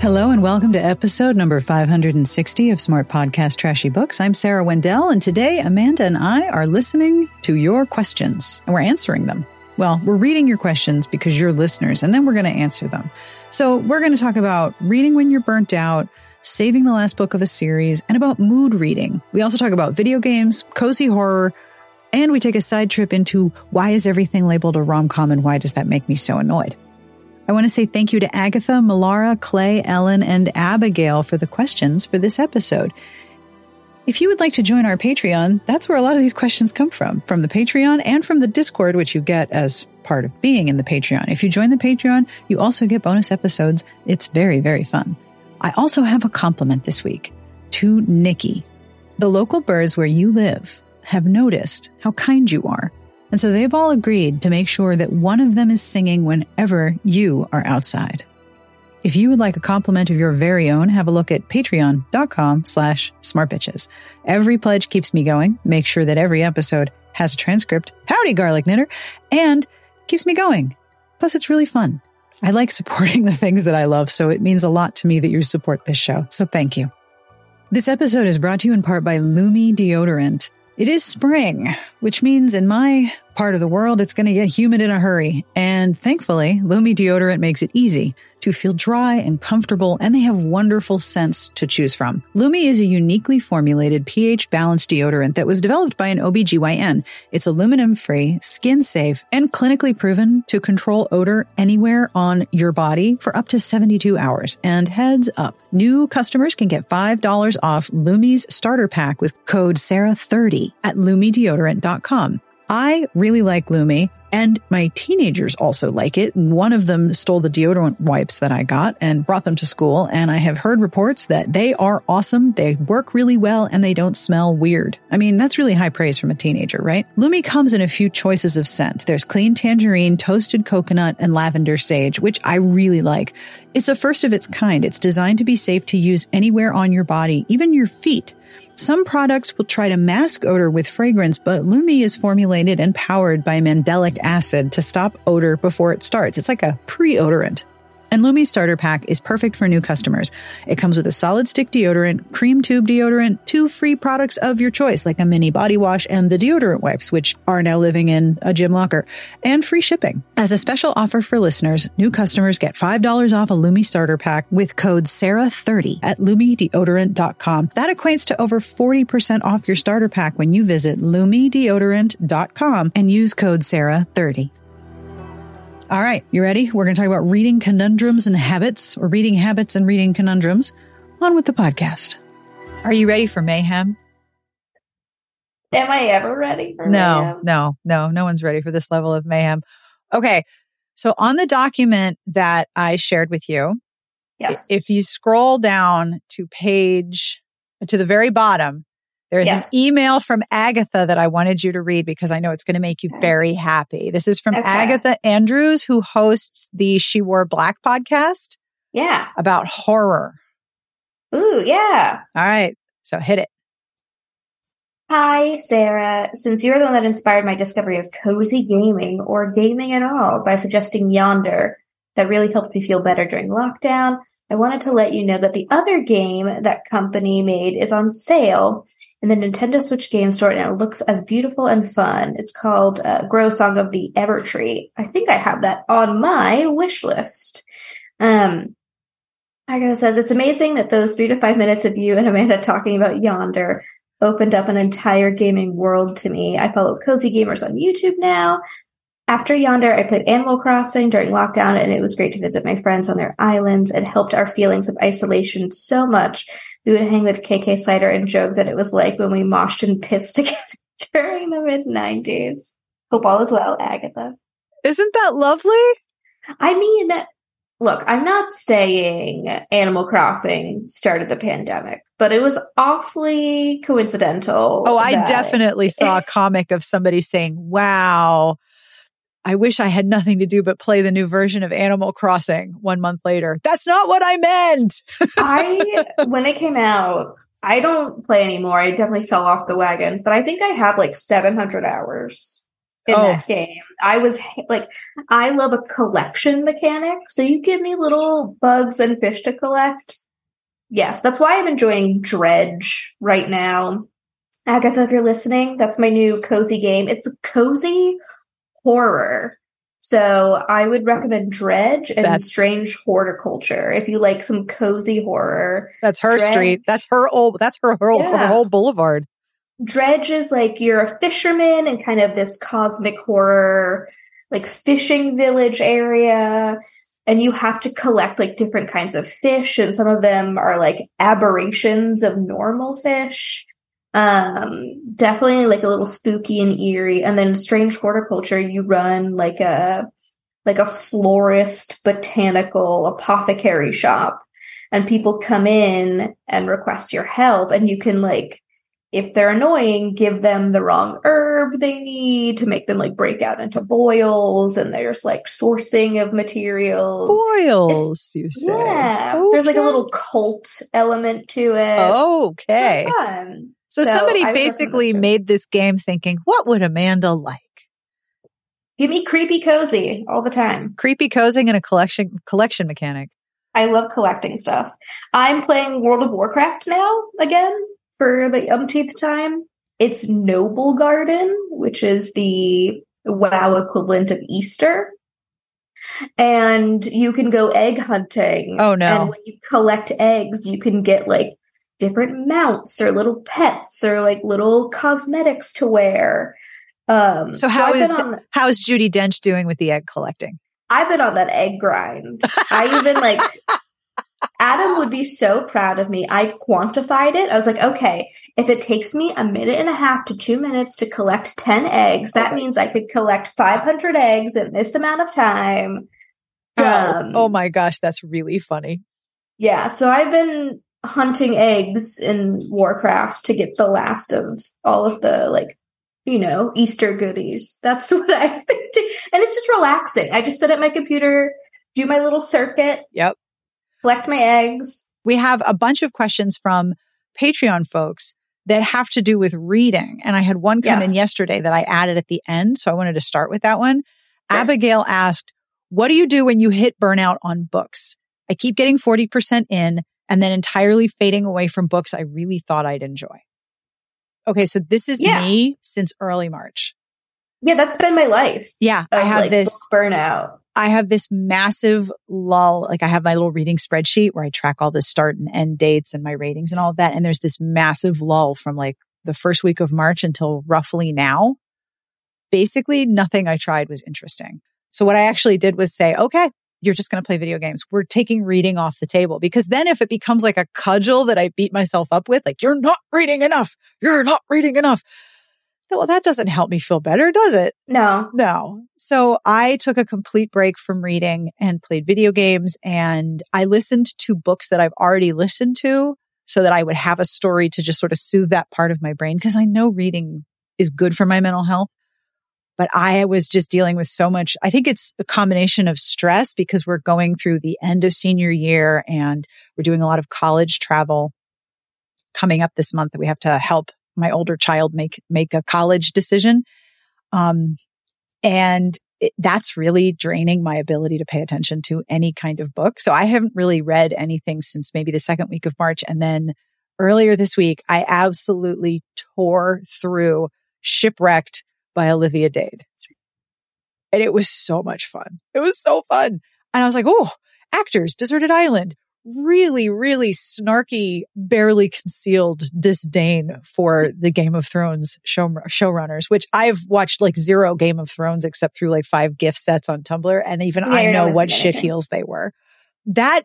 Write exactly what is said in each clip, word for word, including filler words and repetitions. Hello and welcome to episode number five hundred sixty of Smart Podcast Trashy Books. I'm Sarah Wendell, and today Amanda and I are listening to your questions, and we're answering them. Well, we're reading your questions because you're listeners, and then we're going to answer them. So we're going to talk about reading when you're burnt out, saving the last book of a series, and about mood reading. We also talk about video games, cozy horror, and we take a side trip into why is everything labeled a rom-com and why does that make me so annoyed? I want to say thank you to Agatha, Malaraa, Clay, Ellen, and Abigail for the questions for this episode. If you would like to join our Patreon, that's where a lot of these questions come from, from the Patreon and from the Discord, which you get as part of being in the Patreon. If you join the Patreon, you also get bonus episodes. It's very, very fun. I also have a compliment this week to Nikki. The local birds where you live have noticed how kind you are. And so they've all agreed to make sure that one of them is singing whenever you are outside. If you would like a compliment of your very own, have a look at patreon.com slash smartbitches. Every pledge keeps me going, makes sure that every episode has a transcript, howdy garlic knitter, and keeps me going. Plus, it's really fun. I like supporting the things that I love, so it means a lot to me that you support this show. So thank you. This episode is brought to you in part by Lume deodorant. It is spring, which means in my part of the world, it's going to get humid in a hurry. And thankfully, Lume deodorant makes it easy to feel dry and comfortable, and they have wonderful scents to choose from. Lume is a uniquely formulated pH-balanced deodorant that was developed by an O B G Y N. It's aluminum-free, skin-safe, and clinically proven to control odor anywhere on your body for up to seventy-two hours. And heads up, new customers can get five dollars off Lume's starter pack with code SARAH thirty at lume deodorant dot com. I really like Lume, and my teenagers also like it. One of them stole the deodorant wipes that I got and brought them to school, and I have heard reports that they are awesome, they work really well, and they don't smell weird. I mean, that's really high praise from a teenager, right? Lume comes in a few choices of scent. There's clean tangerine, toasted coconut, and lavender sage, which I really like. It's a first of its kind. It's designed to be safe to use anywhere on your body, even your feet. Some products will try to mask odor with fragrance, but Lume is formulated and powered by mandelic acid to stop odor before it starts. It's like a pre-odorant. And Lume's starter pack is perfect for new customers. It comes with a solid stick deodorant, cream tube deodorant, two free products of your choice, like a mini body wash and the deodorant wipes, which are now living in a gym locker, and free shipping. As a special offer for listeners, new customers get five dollars off a Lume starter pack with code SARAH thirty at lume deodorant dot com. That equates to over forty percent off your starter pack when you visit lume deodorant dot com and use code SARAH thirty. All right, you ready? We're going to talk about reading conundrums and habits, or reading habits and reading conundrums. On with the podcast. Are you ready for mayhem? Am I ever ready for no, mayhem? No, no, no, no one's ready for this level of mayhem. Okay, so on the document that I shared with you, yes. If you scroll down to page, to the very bottom, there is yes. an email from Agatha that I wanted you to read because I know it's going to make you very happy. This is from okay. Agatha Andrews, who hosts the She Wore Black podcast. Yeah. About horror. Ooh, yeah. All right. So hit it. Hi, Sarah. Since you're the one that inspired my discovery of cozy gaming or gaming at all by suggesting Yonder, that really helped me feel better during lockdown, I wanted to let you know that the other game that company made is on sale in the Nintendo Switch game store, and it looks as beautiful and fun. It's called uh, Grow Song of the Ever Tree. I think I have that on my wish list. Um, Agatha says, it's amazing that those three to five minutes of you and Amanda talking about Yonder opened up an entire gaming world to me. I follow cozy gamers on YouTube now. After Yonder, I played Animal Crossing during lockdown, and it was great to visit my friends on their islands. It helped our feelings of isolation so much. We would hang with K K Slider and joke that it was like when we moshed in pits together during the mid nineties. Hope all is well, Agatha. Isn't that lovely? I mean, look, I'm not saying Animal Crossing started the pandemic, but it was awfully coincidental. Oh, I that- definitely saw a comic of somebody saying, wow, I wish I had nothing to do but play the new version of Animal Crossing one month later. That's not what I meant. I, when it came out, I don't play anymore. I definitely fell off the wagon, but I think I have like seven hundred hours. in oh. that game. I was like, I love a collection mechanic. So you give me little bugs and fish to collect. Yes, that's why I'm enjoying Dredge right now. Agatha, if you're listening, that's my new cozy game. It's a cozy horror. So I would recommend Dredge and that's, Strange Horticulture if you like some cozy horror. That's her Dredge, street. That's her old. That's her whole, yeah. her whole boulevard. Dredge is like you're a fisherman and kind of this cosmic horror, like fishing village area. And you have to collect like different kinds of fish, and some of them are like aberrations of normal fish. Um, definitely like a little spooky and eerie. And then Strange Horticulture, you run like a like a florist, botanical, apothecary shop, and people come in and request your help, and you can like, if they're annoying, give them the wrong herb they need to make them like break out into boils, and there's like sourcing of materials. Boils, it's, you say? Yeah. Okay. There's like a little cult element to it. Okay. So, so somebody I basically made this game thinking, what would Amanda like? Give me creepy cozy all the time. Creepy cozy and a collection collection mechanic. I love collecting stuff. I'm playing World of Warcraft now again. For the umpteenth time, it's Noble Garden, which is the WoW equivalent of Easter. And you can go egg hunting. Oh, no. And when you collect eggs, you can get, like, different mounts or little pets or, like, little cosmetics to wear. Um, so how so is on, how is Judi Dench doing with the egg collecting? I've been on that egg grind. I even, like... Adam would be so proud of me. I quantified it. I was like, okay, if it takes me a minute and a half to two minutes to collect ten eggs, that means I could collect five hundred eggs in this amount of time. Um, oh, oh my gosh, that's really funny. Yeah, so I've been hunting eggs in Warcraft to get the last of all of the, like, you know, Easter goodies. That's what I've been doing. And it's just relaxing. I just sit at my computer, do my little circuit. Yep. Collect my eggs. We have a bunch of questions from Patreon folks that have to do with reading. And I had one come yes. in yesterday that I added at the end. So I wanted to start with that one. Sure. Abigail asked, what do you do when you hit burnout on books? I keep getting forty percent in and then entirely fading away from books I really thought I'd enjoy. Okay, so this is yeah. me since early March. Yeah, that's been my life. Yeah, of, I have like, this burnout. I have this massive lull. Like I have my little reading spreadsheet where I track all the start and end dates and my ratings and all of that. And there's this massive lull from like the first week of March until roughly now. Basically nothing I tried was interesting. So what I actually did was say, okay, you're just going to play video games. We're taking reading off the table, because then if it becomes like a cudgel that I beat myself up with, like you're not reading enough, you're not reading enough. Well, that doesn't help me feel better, does it? No. No. So I took a complete break from reading and played video games, and I listened to books that I've already listened to so that I would have a story to just sort of soothe that part of my brain, because I know reading is good for my mental health. But I was just dealing with so much. I think it's a combination of stress because we're going through the end of senior year and we're doing a lot of college travel coming up this month that we have to help my older child make make a college decision. Um, and it, that's really draining my ability to pay attention to any kind of book. So I haven't really read anything since maybe the second week of March. And then earlier this week, I absolutely tore through Shipwrecked by Olivia Dade. And it was so much fun. It was so fun. And I was like, oh, actors, deserted island. Really, really snarky, barely concealed disdain for the Game of Thrones show, showrunners, which I've watched like zero Game of Thrones except through like five gift sets on Tumblr. And even yeah, I know what shit heels they were. That,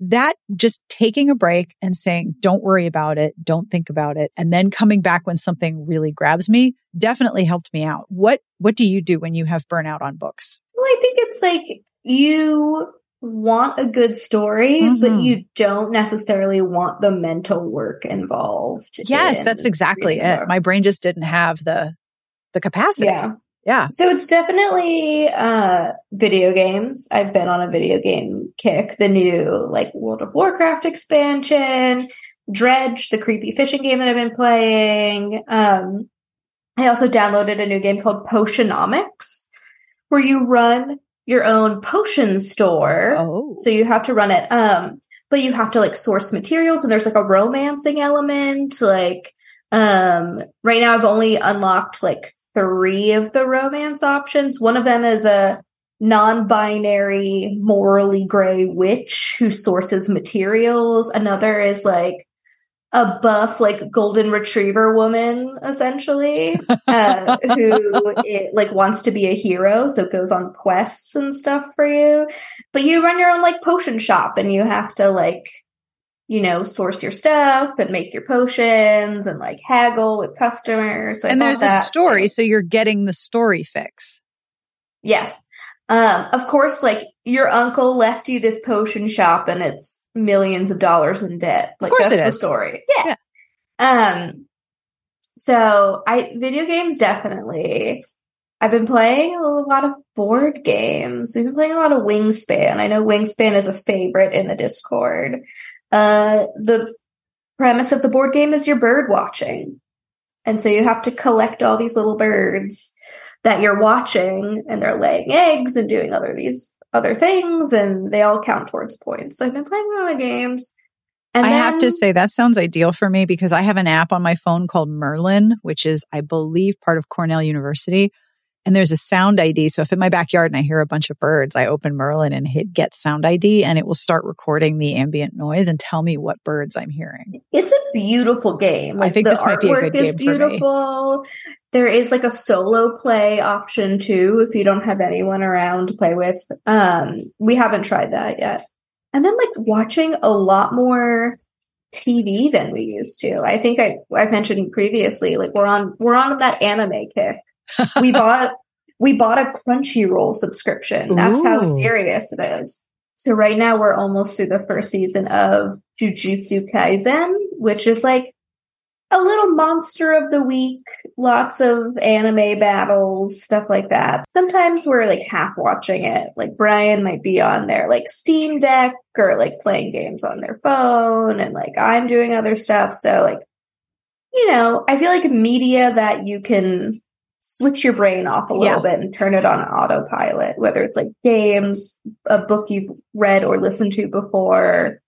that just taking a break and saying, don't worry about it. Don't think about it. And then coming back when something really grabs me definitely helped me out. What, what do you do when you have burnout on books? Well, I think it's like you... want a good story, mm-hmm. but you don't necessarily want the mental work involved. Yes, that's exactly it. Work. My brain just didn't have the the capacity. Yeah. Yeah. So it's definitely uh video games. I've been on a video game kick. The new like World of Warcraft expansion, Dredge, the creepy fishing game that I've been playing. Um I also downloaded a new game called Potionomics, where you run your own potion store. Oh. So you have to run it. Um, but you have to like source materials, and there's like a romancing element. Like, um, right now I've only unlocked like three of the romance options. One of them is a non-binary, morally gray witch who sources materials. Another is like a buff, like golden retriever woman, essentially, uh, who it, like wants to be a hero, so it goes on quests and stuff for you. But you run your own like potion shop, and you have to like, you know, source your stuff and make your potions and like haggle with customers. So and there's that. a story, so you're getting the story fix. Yes. Um, of course, like your uncle left you this potion shop and it's millions of dollars in debt. Like, of course that's it is. the story. Yeah. yeah. Um, so I, video games, definitely. I've been playing a lot of board games. We've been playing a lot of Wingspan. I know Wingspan is a favorite in the Discord. Uh, the premise of the board game is you're bird watching. And so you have to collect all these little birds that you're watching, and they're laying eggs and doing other these other things, and they all count towards points. So I've been playing a lot of games. And I then, have to say that sounds ideal for me because I have an app on my phone called Merlin, which is, I believe, part of Cornell University. And there's a sound I D. So if in my backyard and I hear a bunch of birds, I open Merlin and hit get sound I D, and it will start recording the ambient noise and tell me what birds I'm hearing. It's a beautiful game. Like, I think the this might be a good game beautiful. for me. There is like a solo play option too, if you don't have anyone around to play with. Um, we haven't tried that yet. And then like watching a lot more T V than we used to. I think I, I've mentioned previously, like we're on, we're on that anime kick. we bought we bought a Crunchyroll subscription. That's Ooh. how serious it is. So right now we're almost through the first season of Jujutsu Kaisen, which is like a little monster of the week, lots of anime battles, stuff like that. Sometimes we're like half watching it. Like Brian might be on their like Steam Deck or like playing games on their phone, and like I'm doing other stuff. So like, you know, I feel like media that you can switch your brain off a little yeah. bit and turn it on autopilot, whether it's like games, a book you've read or listened to before,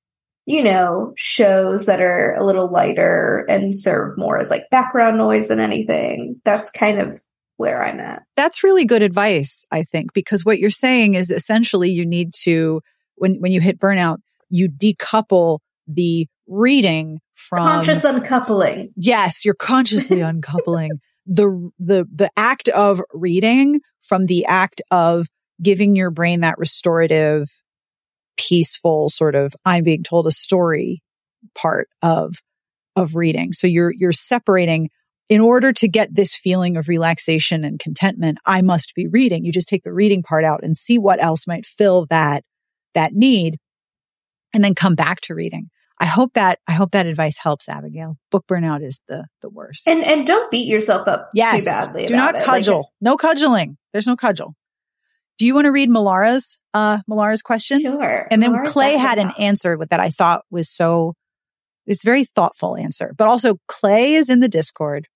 you know, shows that are a little lighter and serve more as like background noise than anything. That's kind of where I'm at. That's really good advice, I think, because what you're saying is essentially you need to, when, when you hit burnout, you decouple the reading from... Conscious uncoupling. Yes, you're consciously uncoupling. The, the, the act of reading from the act of giving your brain that restorative, peaceful sort of, I'm being told a story part of, of reading. So you're, you're separating in order to get this feeling of relaxation and contentment. I must be reading. You just take the reading part out and see what else might fill that, that need, and then come back to reading. I hope that I hope that advice helps, Abigail. Book burnout is the, the worst. And and don't beat yourself up yes. too badly. Do about not cudgel. It. Like, no cudgeling. There's no cudgel. Do you want to read Malara's uh, Malara's question? Sure. And then Malara's Clay had an answer with that I thought was so it's very thoughtful answer. But also Clay is in the Discord,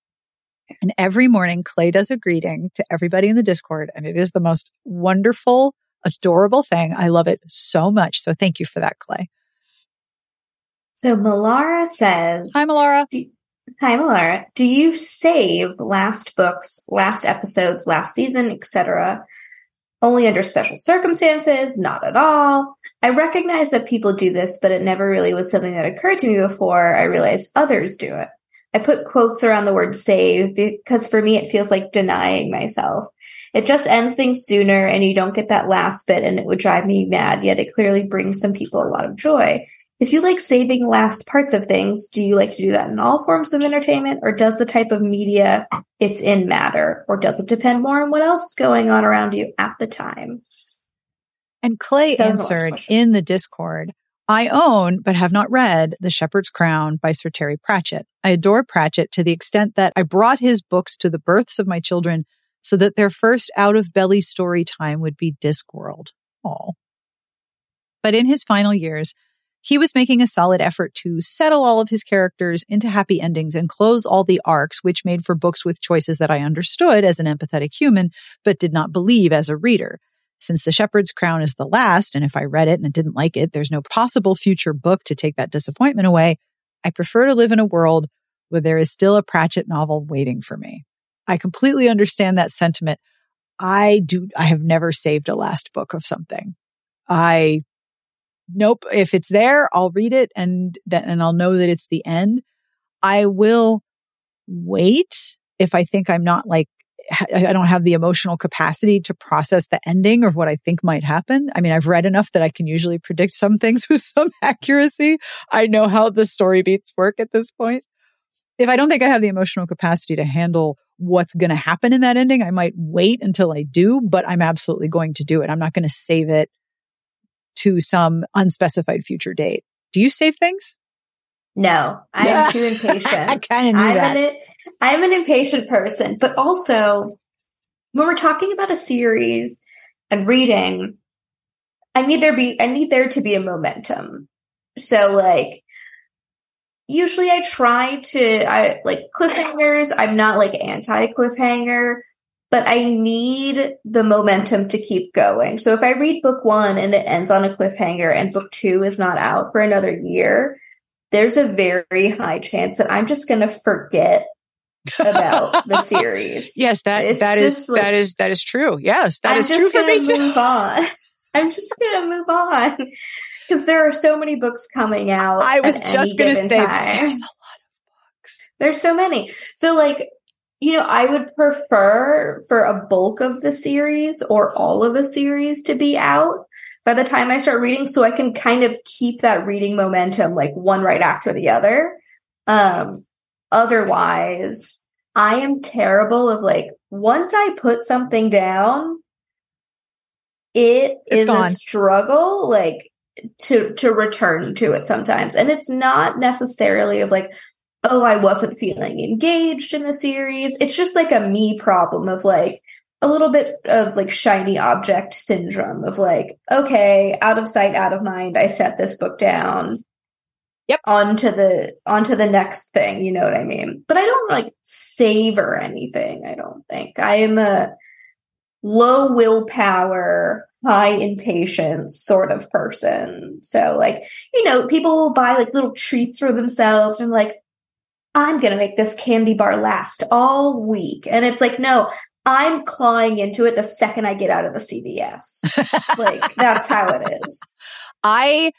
and every morning Clay does a greeting to everybody in the Discord, and it is the most wonderful, adorable thing. I love it so much. So thank you for that, Clay. So Malaraa says... Hi, Malaraa. You, hi, Malaraa. Do you save last books, last episodes, last season, et cetera, only under special circumstances? Not at all. I recognize that people do this, but it never really was something that occurred to me before I realized others do it. I put quotes around the word save because for me it feels like denying myself. It just ends things sooner and you don't get that last bit, and it would drive me mad, yet it clearly brings some people a lot of joy. If you like saving last parts of things, do you like to do that in all forms of entertainment, or does the type of media it's in matter, or does it depend more on what else is going on around you at the time? And Clay so answered in the Discord, I own, but have not read, The Shepherd's Crown by Sir Terry Pratchett. I adore Pratchett to the extent that I brought his books to the births of my children so that their first out-of-belly story time would be Discworld. All. But in his final years, He was making a solid effort to settle all of his characters into happy endings and close all the arcs, which made for books with choices that I understood as an empathetic human, but did not believe as a reader. Since The Shepherd's Crown is the last, and if I read it and didn't like it, there's no possible future book to take that disappointment away, I prefer to live in a world where there is still a Pratchett novel waiting for me. I completely understand that sentiment. I do. I have never saved a last book of something. I... Nope. If it's there, I'll read it and then, and I'll know that it's the end. I will wait if I think I'm not like, I don't have the emotional capacity to process the ending or what I think might happen. I mean, I've read enough that I can usually predict some things with some accuracy. I know how the story beats work at this point. If I don't think I have the emotional capacity to handle what's going to happen in that ending, I might wait until I do, but I'm absolutely going to do it. I'm not going to save it to some unspecified future date. Do you save things? No, I'm too impatient. I kind of knew I'm that. An, I'm an impatient person, but also when we're talking about a series and reading, I need there be I need there to be a momentum. So, like, usually I try to I like cliffhangers. I'm not like anti-cliffhanger. But I need the momentum to keep going. So if I read book one and it ends on a cliffhanger and book two is not out for another year, there's a very high chance that I'm just going to forget about the series. Yes, that, that is like, that is that is true. Yes, that I'm is true for me too. I'm just going to move on. I'm just going to move on because there are so many books coming out. I was just going to say time. There's a lot of books. There's so many. So like, you know, I would prefer for a bulk of the series or all of a series to be out by the time I start reading so I can kind of keep that reading momentum like one right after the other. Um, otherwise, I am terrible of like, once I put something down, it it's is gone. A struggle like to to return to it sometimes. And it's not necessarily of like, oh, I wasn't feeling engaged in the series. It's just like a me problem of like a little bit of like shiny object syndrome of like, okay, out of sight, out of mind. I set this book down. Yep. Onto the, onto the next thing. You know what I mean? But I don't like savor anything. I don't think. I am a low willpower, high impatience sort of person. So like, you know, people will buy like little treats for themselves and like, I'm going to make this candy bar last all week. And it's like, no, I'm clawing into it the second I get out of the C V S. Like, that's how it is. I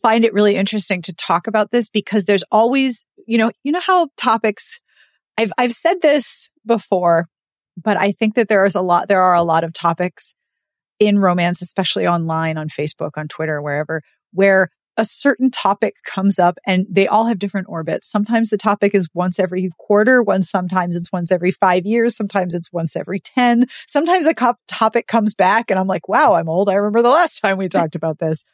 find it really interesting to talk about this because there's always, you know, you know how topics, I've I've said this before, but I think that there is a lot, there are a lot of topics in romance, especially online, on Facebook, on Twitter, wherever, where a certain topic comes up and they all have different orbits. Sometimes the topic is once every quarter, once sometimes it's once every five years, sometimes it's once every ten. Sometimes a cop- topic comes back and I'm like, wow, I'm old. I remember the last time we talked about this.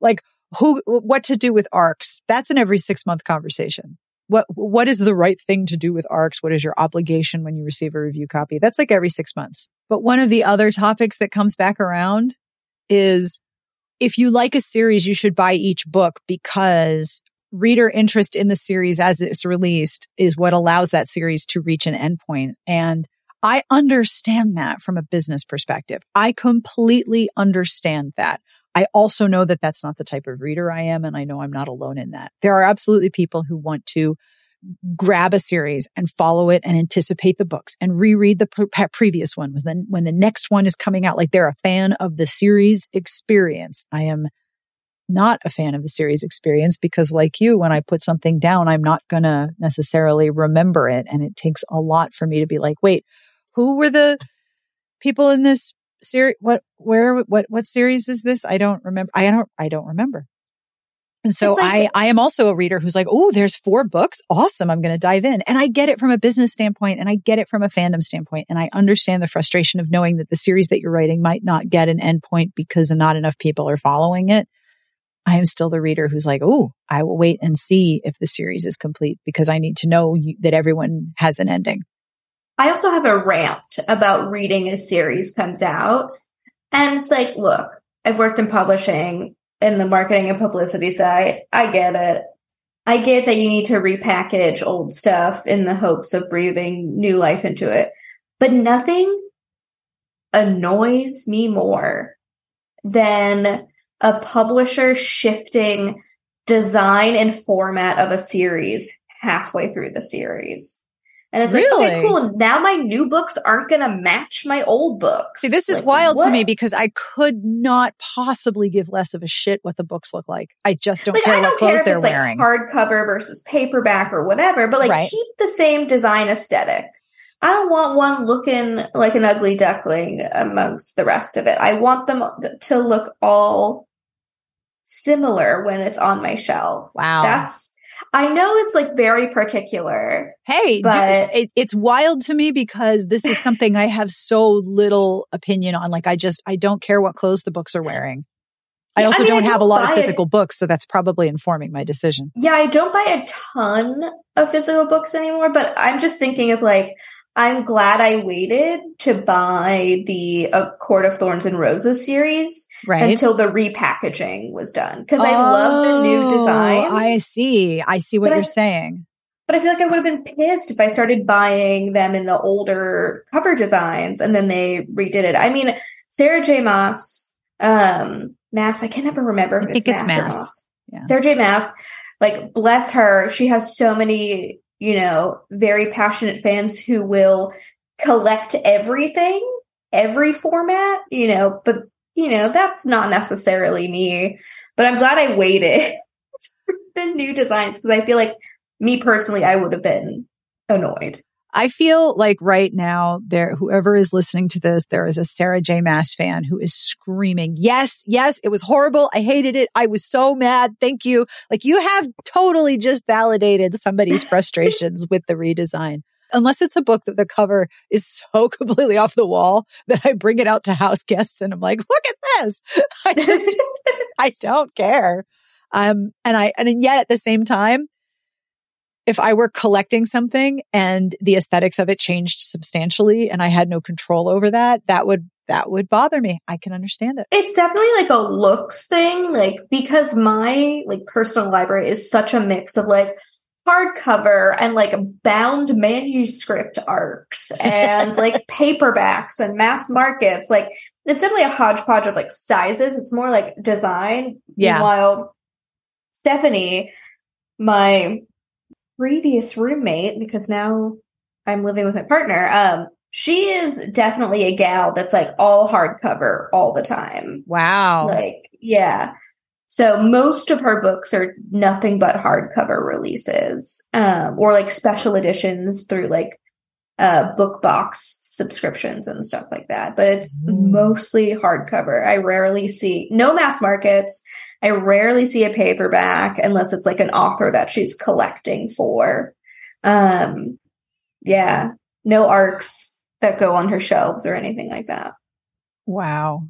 Like who, what to do with arcs. That's an every six month conversation. What, what is the right thing to do with arcs? What is your obligation when you receive a review copy? That's like every six months. But one of the other topics that comes back around is, if you like a series, you should buy each book because reader interest in the series as it's released is what allows that series to reach an endpoint. And I understand that from a business perspective. I completely understand that. I also know that that's not the type of reader I am, and I know I'm not alone in that. There are absolutely people who want to grab a series and follow it and anticipate the books and reread the pre- previous one then when the next one is coming out. Like they're a fan of the series experience. I am not a fan of the series experience because like you, when I put something down, I'm not going to necessarily remember it. And it takes a lot for me to be like, wait, who were the people in this series? What, where, what, what series is this? I don't remember. I don't, I don't remember. And so like, I, I am also a reader who's like, oh, there's four books. Awesome. I'm going to dive in. And I get it from a business standpoint and I get it from a fandom standpoint. And I understand the frustration of knowing that the series that you're writing might not get an endpoint because not enough people are following it. I am still the reader who's like, oh, I will wait and see if the series is complete because I need to know you, that everyone has an ending. I also have a rant about reading a series comes out. And it's like, look, I've worked in publishing. in the marketing and publicity side. I get it. I get that you need to repackage old stuff in the hopes of breathing new life into it. But nothing annoys me more than a publisher shifting design and format of a series halfway through the series. And it's really? like, okay, cool. Now my new books aren't going to match my old books. See, this is like, wild what? to me because I could not possibly give less of a shit what the books look like. I just don't like, care I don't what care clothes if they're it's wearing. Like hardcover versus paperback or whatever, but like right. keep the same design aesthetic. I don't want one looking like an ugly duckling amongst the rest of it. I want them to look all similar when it's on my shelf. Wow. That's, I know it's like very particular. Hey, but dude, it, it's wild to me because this is something I have so little opinion on. Like I just, I don't care what clothes the books are wearing. I yeah, also I mean, don't, I don't have a lot of physical a, books, so that's probably informing my decision. Yeah, I don't buy a ton of physical books anymore, but I'm just thinking of like, I'm glad I waited to buy the A Court of Thorns and Roses series right. until the repackaging was done. Because oh, I love the new design. I see. I see what but you're I, saying. But I feel like I would have been pissed if I started buying them in the older cover designs and then they redid it. I mean, Sarah J. Maas, um, Maas, I can never remember if I it's, think it's Maas. Maas. Maas. Yeah. Sarah J. Maas, like, bless her. She has so many, you know, very passionate fans who will collect everything, every format, you know, but, you know, that's not necessarily me. But I'm glad I waited for the new designs because I feel like me personally, I would have been annoyed. I feel like right now, there, whoever is listening to this, there is a Sarah J. Maas fan who is screaming, yes, yes, it was horrible. I hated it. I was so mad. Thank you. Like you have totally just validated somebody's frustrations with the redesign. Unless it's a book that the cover is so completely off the wall that I bring it out to house guests and I'm like, look at this. I just, I don't care. Um, and I, and yet at the same time, if I were collecting something and the aesthetics of it changed substantially and I had no control over that, that would, that would bother me. I can understand it. It's definitely like a looks thing, like, because my like personal library is such a mix of like hardcover and like bound manuscript arcs and like paperbacks and mass markets. Like it's definitely a hodgepodge of like sizes. It's more like design. Yeah. Meanwhile, Stephanie, my previous roommate, because now I'm living with my partner, um, she is definitely a gal that's like all hardcover all the time. Wow. Like, yeah. So most of her books are nothing but hardcover releases, um, or like special editions through like uh, book box subscriptions and stuff like that. But it's mm. mostly hardcover. I rarely see no mass markets. I rarely see a paperback unless it's like an author that she's collecting for. Um, yeah, no arcs that go on her shelves or anything like that. Wow.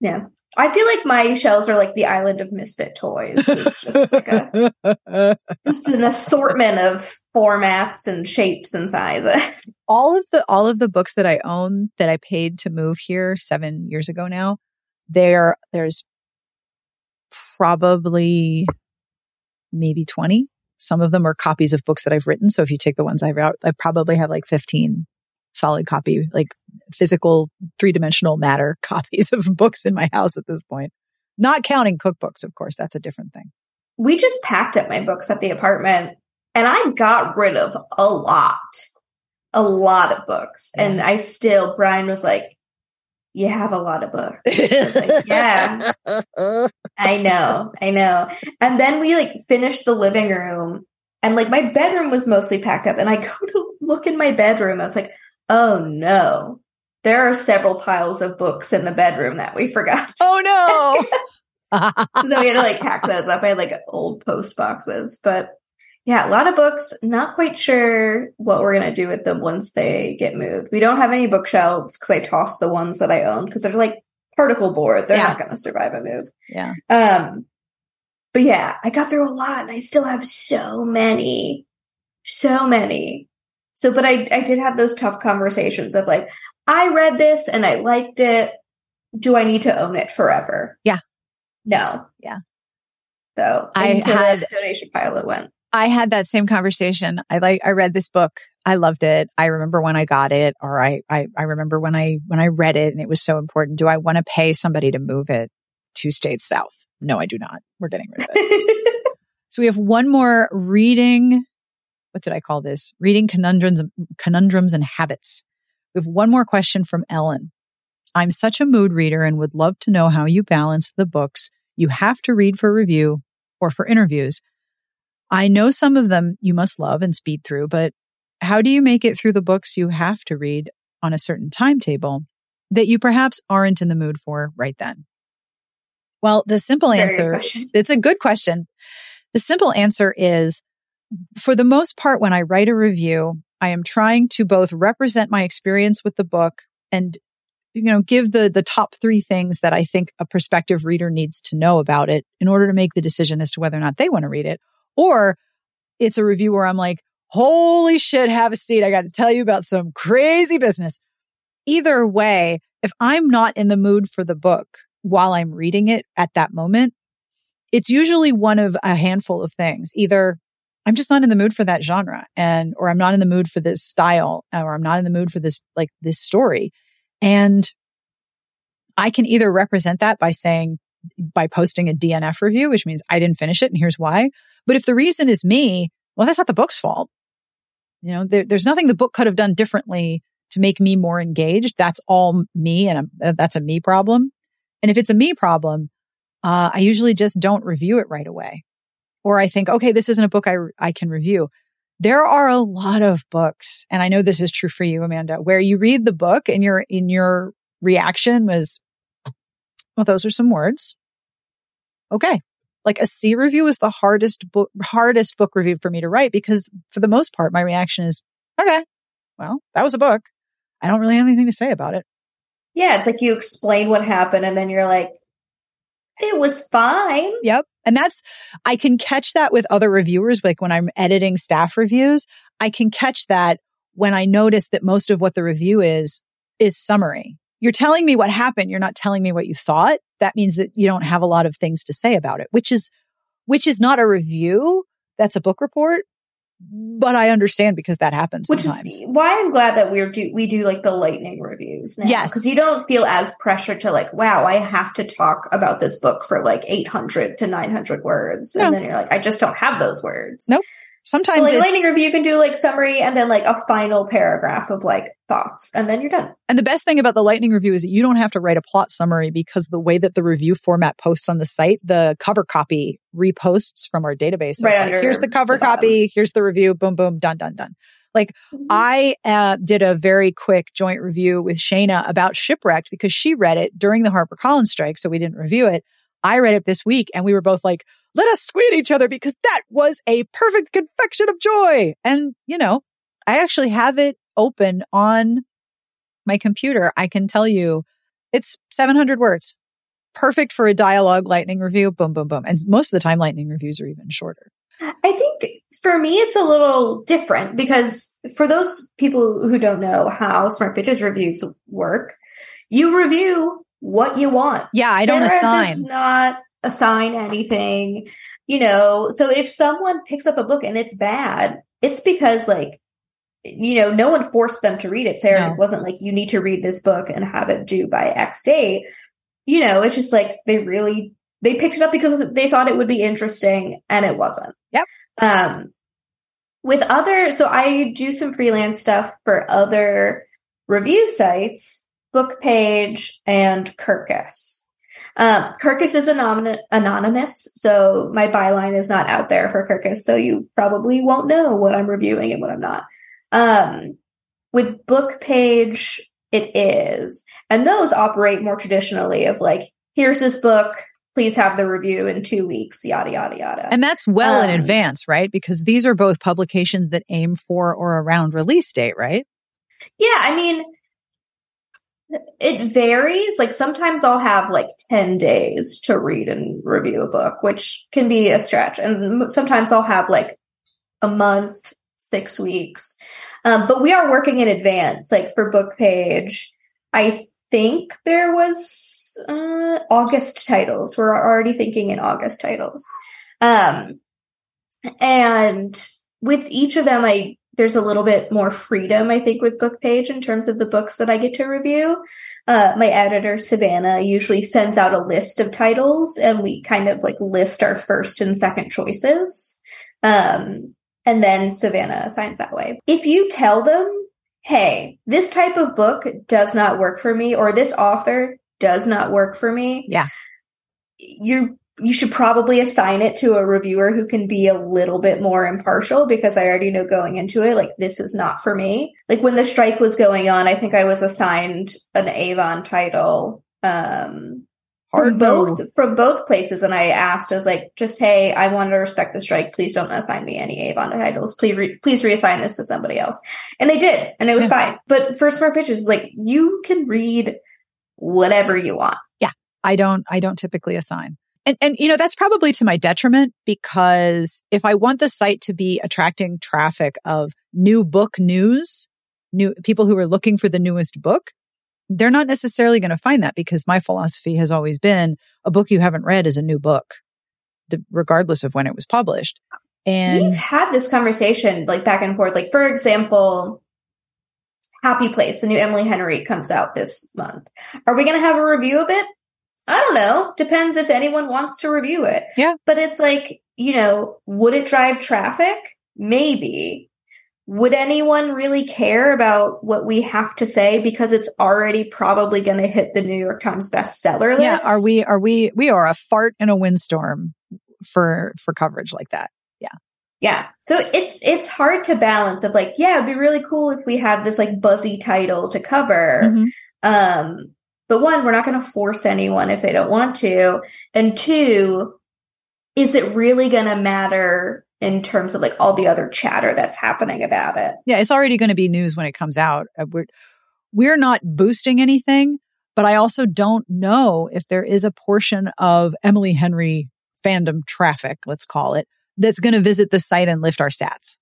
Yeah. I feel like my shelves are like the island of misfit toys. It's just like a, just an assortment of formats and shapes and sizes. All of the, all of the books that I own that I paid to move here seven years ago now, there, there's probably maybe twenty. Some of them are copies of books that I've written. So if you take the ones I've out, I probably have like fifteen solid copy, like physical three-dimensional matter copies of books in my house at this point. Not counting cookbooks, of course. That's a different thing. We just packed up my books at the apartment and I got rid of a lot, a lot of books. Yeah. And I still, Brian was like, you have a lot of books. I was like, yeah, I know. I know. And then we like finished the living room and like my bedroom was mostly packed up and I go to look in my bedroom. I was like, oh no, there are several piles of books in the bedroom that we forgot. Oh no. So then we had to like pack those up. I had like old post boxes, but yeah, a lot of books. Not quite sure what we're going to do with them once they get moved. We don't have any bookshelves because I tossed the ones that I owned because they're like particle board. They're yeah. not going to survive a move. Yeah. Um. But yeah, I got through a lot and I still have so many, so many. So, but I, I did have those tough conversations of like, I read this and I liked it. Do I need to own it forever? Yeah. No. Yeah. So I had the donation pile it went. I had that same conversation. I like I read this book. I loved it. I remember when I got it, or I I, I remember when I when I read it and it was so important. Do I want to pay somebody to move it two states south? No, I do not. We're getting rid of it. So we have one more reading. What did I call this? Reading conundrums, conundrums and habits. We have one more question from Ellen. I'm such a mood reader and would love to know how you balance the books you have to read for review or for interviews. I know some of them you must love and speed through, but how do you make it through the books you have to read on a certain timetable that you perhaps aren't in the mood for right then? Well, the simple answer, it's a good question. The simple answer is, for the most part, when I write a review, I am trying to both represent my experience with the book and, you know, give the the top three things that I think a prospective reader needs to know about it in order to make the decision as to whether or not they want to read it. Or it's a review where I'm like, holy shit, have a seat. I got to tell you about some crazy business. Either way, if I'm not in the mood for the book while I'm reading it at that moment, it's usually one of a handful of things. Either I'm just not in the mood for that genre, and or I'm not in the mood for this style, or I'm not in the mood for this, like this story. And I can either represent that by saying, by posting a D N F review, which means I didn't finish it and here's why. But if the reason is me, well, that's not the book's fault. You know, there, there's nothing the book could have done differently to make me more engaged. That's all me, and I'm, that's a me problem. And if it's a me problem, uh, I usually just don't review it right away. Or I think, okay, this isn't a book I, I can review. There are a lot of books, and I know this is true for you, Amanda, where you read the book and your in your reaction was, well, those are some words. Okay. Like a C review is the hardest book, hardest book review for me to write, because for the most part, my reaction is, okay, well, that was a book. I don't really have anything to say about it. Yeah. It's like you explain what happened and then you're like, it was fine. Yep. And that's, I can catch that with other reviewers. Like when I'm editing staff reviews, I can catch that when I notice that most of what the review is, is summary. You're telling me what happened. You're not telling me what you thought. That means that you don't have a lot of things to say about it, which is, which is not a review. That's a book report. But I understand, because that happens which sometimes. Is why I'm glad that we're do we do like the lightning reviews now. Yes. Because you don't feel as pressure to like, wow, I have to talk about this book for like eight hundred to nine hundred words. No. And then you're like, I just don't have those words. Nope. Sometimes so, like, it's... lightning review, you can do like summary and then like a final paragraph of like thoughts, and then you're done. And the best thing about the lightning review is that you don't have to write a plot summary, because the way that the review format posts on the site, the cover copy reposts from our database. So right, it's like, here's the cover the copy, here's the review, boom, boom, done, done, done. Like mm-hmm. I uh, did a very quick joint review with Shana about Shipwrecked because she read it during the HarperCollins strike, so we didn't review it. I read it this week and we were both like, let us squeal each other because that was a perfect confection of joy. And, you know, I actually have it open on my computer. I can tell you it's seven hundred words. Perfect for a dialogue lightning review. Boom, boom, boom. And most of the time, lightning reviews are even shorter. I think for me, it's a little different because for those people who don't know how Smart Bitches reviews work, you review what you want. Yeah, I don't Sarah assign. Does not assign anything, you know. So if someone picks up a book and it's bad, it's because, like, you know, no one forced them to read it. Sarah no. wasn't like, you need to read this book and have it due by X day. You know, it's just like they really they picked it up because they thought it would be interesting, and it wasn't. Yep. Um, with other, so I do some freelance stuff for other review sites. BookPage and Kirkus. Um, Kirkus is anon- anonymous, so my byline is not out there for Kirkus, so you probably won't know what I'm reviewing and what I'm not. Um, with BookPage, it is. And those operate more traditionally of like, here's this book, please have the review in two weeks, yada, yada, yada. And that's well um, in advance, right? Because these are both publications that aim for or around release date, right? Yeah, I mean... it varies. Like sometimes I'll have like ten days to read and review a book, which can be a stretch. And sometimes I'll have like a month, six weeks. Um, but we are working in advance. Like for BookPage, I think there was uh, August titles. We're already thinking in August titles. Um, and with each of them, I there's a little bit more freedom, I think, with BookPage in terms of the books that I get to review. Uh, my editor, Savannah, usually sends out a list of titles, and we kind of like list our first and second choices. Um, and then Savannah assigns that way. If you tell them, hey, this type of book does not work for me, or this author does not work for me, yeah, you you should probably assign it to a reviewer who can be a little bit more impartial, because I already know going into it, like, this is not for me. Like, when the strike was going on, I think I was assigned an Avon title um, from both from both places. And I asked, I was like, just, hey, I want to respect the strike. Please don't assign me any Avon titles. Please, re- please reassign this to somebody else. And they did. And it was yeah. fine. But for Smart Pitches, like, you can read whatever you want. Yeah. I don't, I don't typically assign. And, and, you know, that's probably to my detriment, because if I want the site to be attracting traffic of new book news, new people who are looking for the newest book, they're not necessarily going to find that, because my philosophy has always been a book you haven't read is a new book, regardless of when it was published. And we've had this conversation like back and forth. Like, for example, Happy Place, the new Emily Henry, comes out this month. Are we going to have a review of it? I don't know. Depends if anyone wants to review it. Yeah. But it's like, you know, would it drive traffic? Maybe. Would anyone really care about what we have to say, because it's already probably going to hit the New York Times bestseller list? Yeah. Are we, are we, we are a fart in a windstorm for, for coverage like that. Yeah. Yeah. So it's, it's hard to balance of like, yeah, it'd be really cool if we have this like buzzy title to cover. Mm-hmm. Um, But one, we're not going to force anyone if they don't want to. And two, is it really going to matter in terms of like all the other chatter that's happening about it? Yeah, it's already going to be news when it comes out. We're, we're not boosting anything, but I also don't know if there is a portion of Emily Henry fandom traffic, let's call it, that's going to visit the site and lift our stats.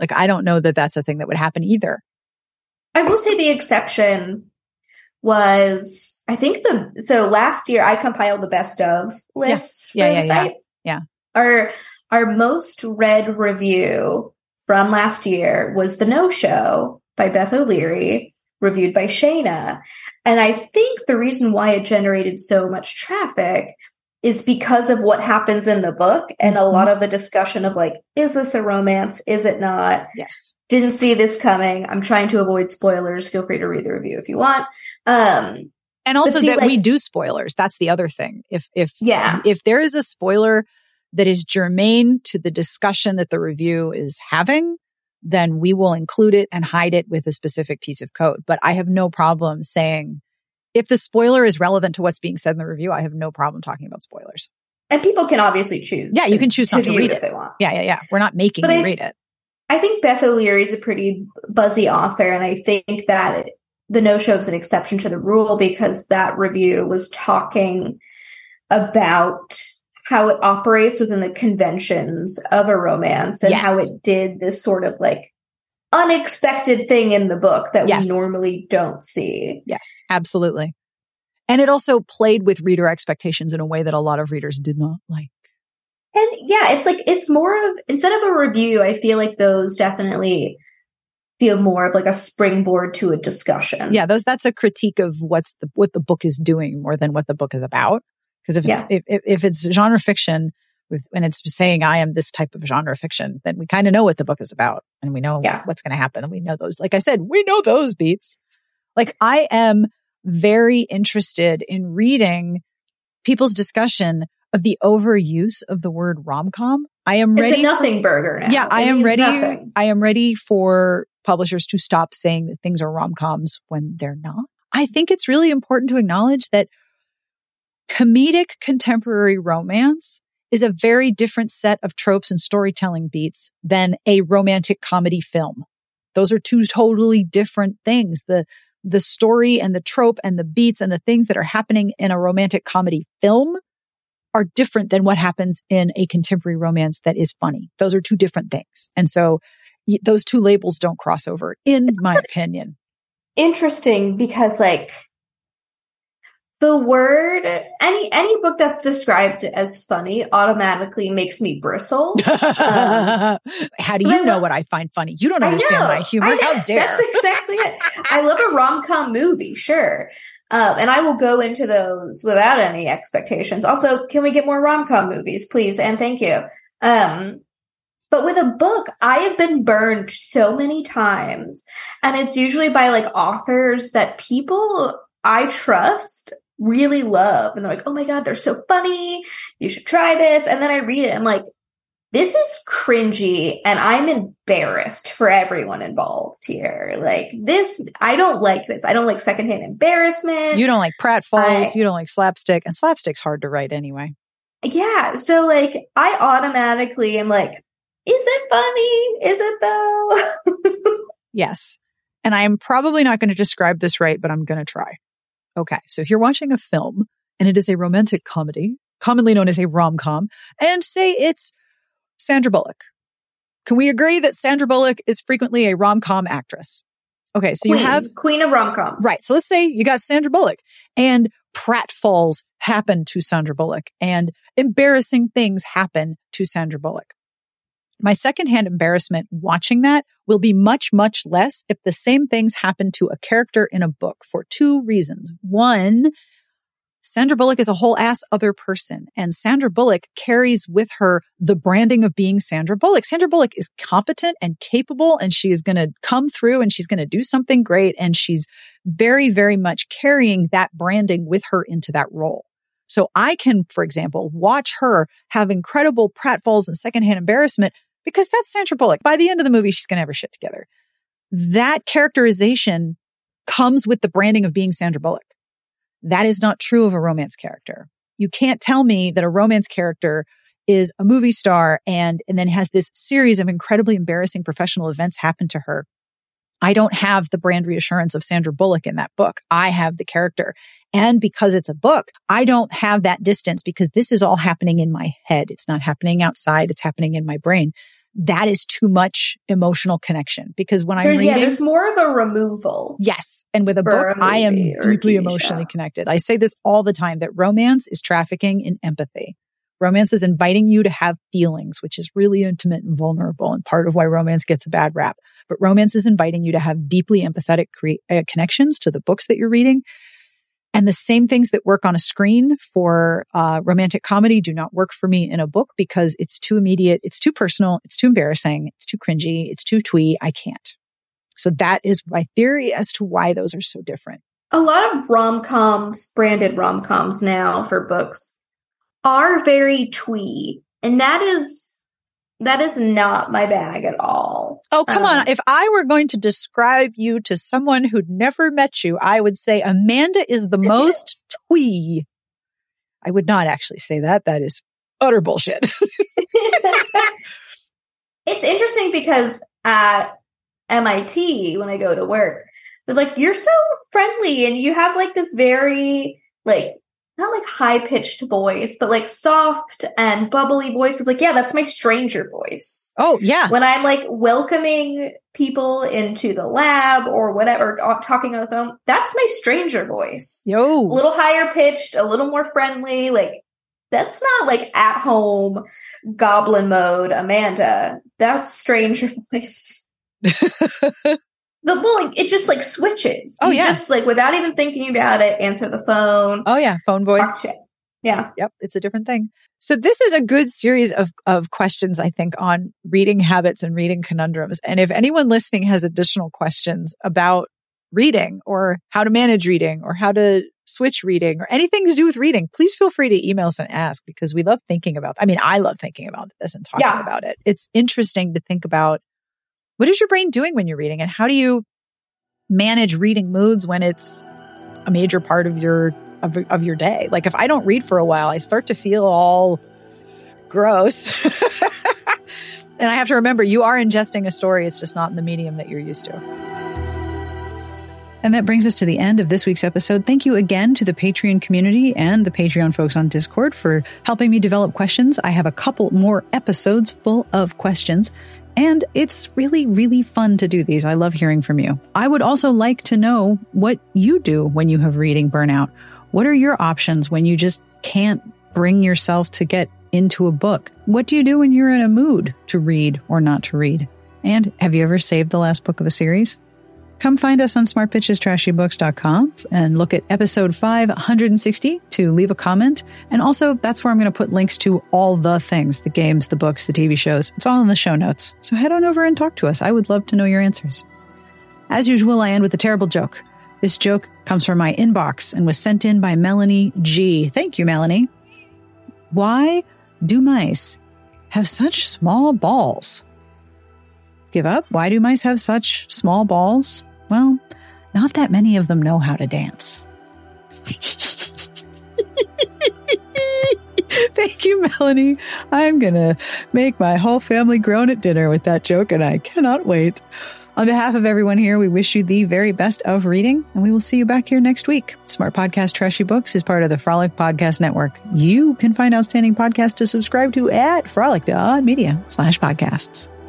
Like, I don't know that that's a thing that would happen either. I will say the exception was, I think the, so last year I compiled the best of lists yeah. for yeah, the yeah, site. Yeah. yeah. Our, our most read review from last year was The No Show by Beth O'Leary, reviewed by Shana. And I think the reason why it generated so much traffic is because of what happens in the book and a lot of the discussion of like, is this a romance? Is it not? Yes. Didn't see this coming. I'm trying to avoid spoilers. Feel free to read the review if you want. Um, and also see, that like, we do spoilers. That's the other thing. If if yeah. if there is a spoiler that is germane to the discussion that the review is having, then we will include it and hide it with a specific piece of code. But I have no problem saying, if the spoiler is relevant to what's being said in the review, I have no problem talking about spoilers. And people can obviously choose. Yeah, to, you can choose to not to read it if they want. Yeah, yeah, yeah. We're not making but you I, read it. I think Beth O'Leary is a pretty buzzy author, and I think that The No Show is an exception to the rule, because that review was talking about how it operates within the conventions of a romance and yes. how it did this sort of like unexpected thing in the book that yes. we normally don't see. Yes, absolutely. And it also played with reader expectations in a way that a lot of readers did not like. And yeah, it's like, it's more of, instead of a review, I feel like those definitely feel more of like a springboard to a discussion. Yeah, those that's a critique of what's the, what the book is doing more than what the book is about. Because if, yeah. if, if, if it's genre fiction with, and it's saying, I am this type of genre fiction, then we kind of know what the book is about and we know yeah. what's going to happen. And we know those, like I said, we know those beats. Like, I am very interested in reading people's discussion of the overuse of the word rom-com. I am ready. It's a nothing for, burger now. Yeah, I am ready. Nothing. I am ready for publishers to stop saying that things are rom-coms when they're not. I think it's really important to acknowledge that comedic contemporary romance is a very different set of tropes and storytelling beats than a romantic comedy film. Those are two totally different things. The the story and the trope and the beats and the things that are happening in a romantic comedy film are different than what happens in a contemporary romance that is funny. Those are two different things. And so y- those two labels don't cross over, in it's my opinion. Interesting, because like the word, any any book that's described as funny automatically makes me bristle. Um, How do you know what I find funny? You don't understand my humor. How dare. That's exactly it. I love a rom-com movie, sure. Um, and I will go into those without any expectations. Also, can we get more rom-com movies, please? And thank you. Um, but with a book, I have been burned so many times. And it's usually by like authors that people I trust really love. And they're like, oh my God, they're so funny. You should try this. And then I read it. I'm like, this is cringy. And I'm embarrassed for everyone involved here. Like this, I don't like this. I don't like secondhand embarrassment. You don't like pratfalls. I, you don't like slapstick. And slapstick's hard to write anyway. Yeah. So like I automatically am like, is it funny? Is it though? Yes. And I'm probably not going to describe this right, but I'm going to try. Okay, so if you're watching a film and it is a romantic comedy, commonly known as a rom-com, and say it's Sandra Bullock, can we agree that Sandra Bullock is frequently a rom-com actress? Okay, so queen, you have... Queen of rom-com. Right, so let's say you got Sandra Bullock and pratfalls happen to Sandra Bullock and embarrassing things happen to Sandra Bullock. My secondhand embarrassment watching that will be much, much less if the same things happen to a character in a book for two reasons. One, Sandra Bullock is a whole ass other person, and Sandra Bullock carries with her the branding of being Sandra Bullock. Sandra Bullock is competent and capable, and she is going to come through and she's going to do something great, and she's very, very much carrying that branding with her into that role. So I can, for example, watch her have incredible pratfalls and secondhand embarrassment because that's Sandra Bullock. By the end of the movie, she's going to have her shit together. That characterization comes with the branding of being Sandra Bullock. That is not true of a romance character. You can't tell me that a romance character is a movie star and, and then has this series of incredibly embarrassing professional events happen to her. I don't have the brand reassurance of Sandra Bullock in that book. I have the character. And because it's a book, I don't have that distance because this is all happening in my head. It's not happening outside. It's happening in my brain. That is too much emotional connection because when I'm there's, reading... Yeah, there's more of a removal. Yes. And with a book, a I am deeply emotionally connected. I say this all the time, that romance is trafficking in empathy. Romance is inviting you to have feelings, which is really intimate and vulnerable and part of why romance gets a bad rap. But romance is inviting you to have deeply empathetic cre- uh, connections to the books that you're reading. And the same things that work on a screen for uh, romantic comedy do not work for me in a book because it's too immediate, it's too personal, it's too embarrassing, it's too cringy, it's too twee, I can't. So that is my theory as to why those are so different. A lot of rom-coms, branded rom-coms now for books, are very twee. And that is... That is not my bag at all. Oh, come um, on. If I were going to describe you to someone who'd never met you, I would say Amanda is the most twee. I would not actually say that. That is utter bullshit. It's interesting because at M I T, when I go to work, they're like, you're so friendly and you have like this very like, not like high-pitched voice, but like soft and bubbly voice. It's like, yeah, that's my stranger voice. Oh, yeah. When I'm like welcoming people into the lab or whatever, talking on the phone, that's my stranger voice. Yo. A little higher pitched, a little more friendly. Like, that's not like at-home goblin mode, Amanda. That's stranger voice. The bullying, it just like switches. Oh, you yeah. Just like without even thinking about it, answer the phone. Oh, yeah. Phone voice. Yeah. Yep. It's a different thing. So this is a good series of, of questions, I think, on reading habits and reading conundrums. And if anyone listening has additional questions about reading or how to manage reading or how to switch reading or anything to do with reading, please feel free to email us and ask because we love thinking about, I mean, I love thinking about this and talking yeah. about it. It's interesting to think about. What is your brain doing when you're reading, and how do you manage reading moods when it's a major part of your of, of your day? Like if I don't read for a while, I start to feel all gross. And I have to remember, you are ingesting a story. It's just not in the medium that you're used to. And that brings us to the end of this week's episode. Thank you again to the Patreon community and the Patreon folks on Discord for helping me develop questions. I have a couple more episodes full of questions, and it's really, really fun to do these. I love hearing from you. I would also like to know what you do when you have reading burnout, What are your options when you just can't bring yourself to get into a book? What do you do when you're in a mood to read or not to read? And have you ever saved the last book of a series? Come find us on smart pitches trashy books dot com and look at episode five sixty to leave a comment. And also, that's where I'm going to put links to all the things, the games, the books, the T V shows. It's all in the show notes. So head on over and talk to us. I would love to know your answers. As usual, I end with a terrible joke. This joke comes from my inbox and was sent in by Melanie G. Thank you, Melanie. Why do mice have such small balls? Give up? Why do mice have such small balls? Well, not that many of them know how to dance. Thank you, Melanie. I'm going to make my whole family groan at dinner with that joke, and I cannot wait. On behalf of everyone here, we wish you the very best of reading, and we will see you back here next week. Smart Podcast Trashy Books is part of the Frolic Podcast Network. You can find outstanding podcasts to subscribe to at frolic dot media slash podcasts.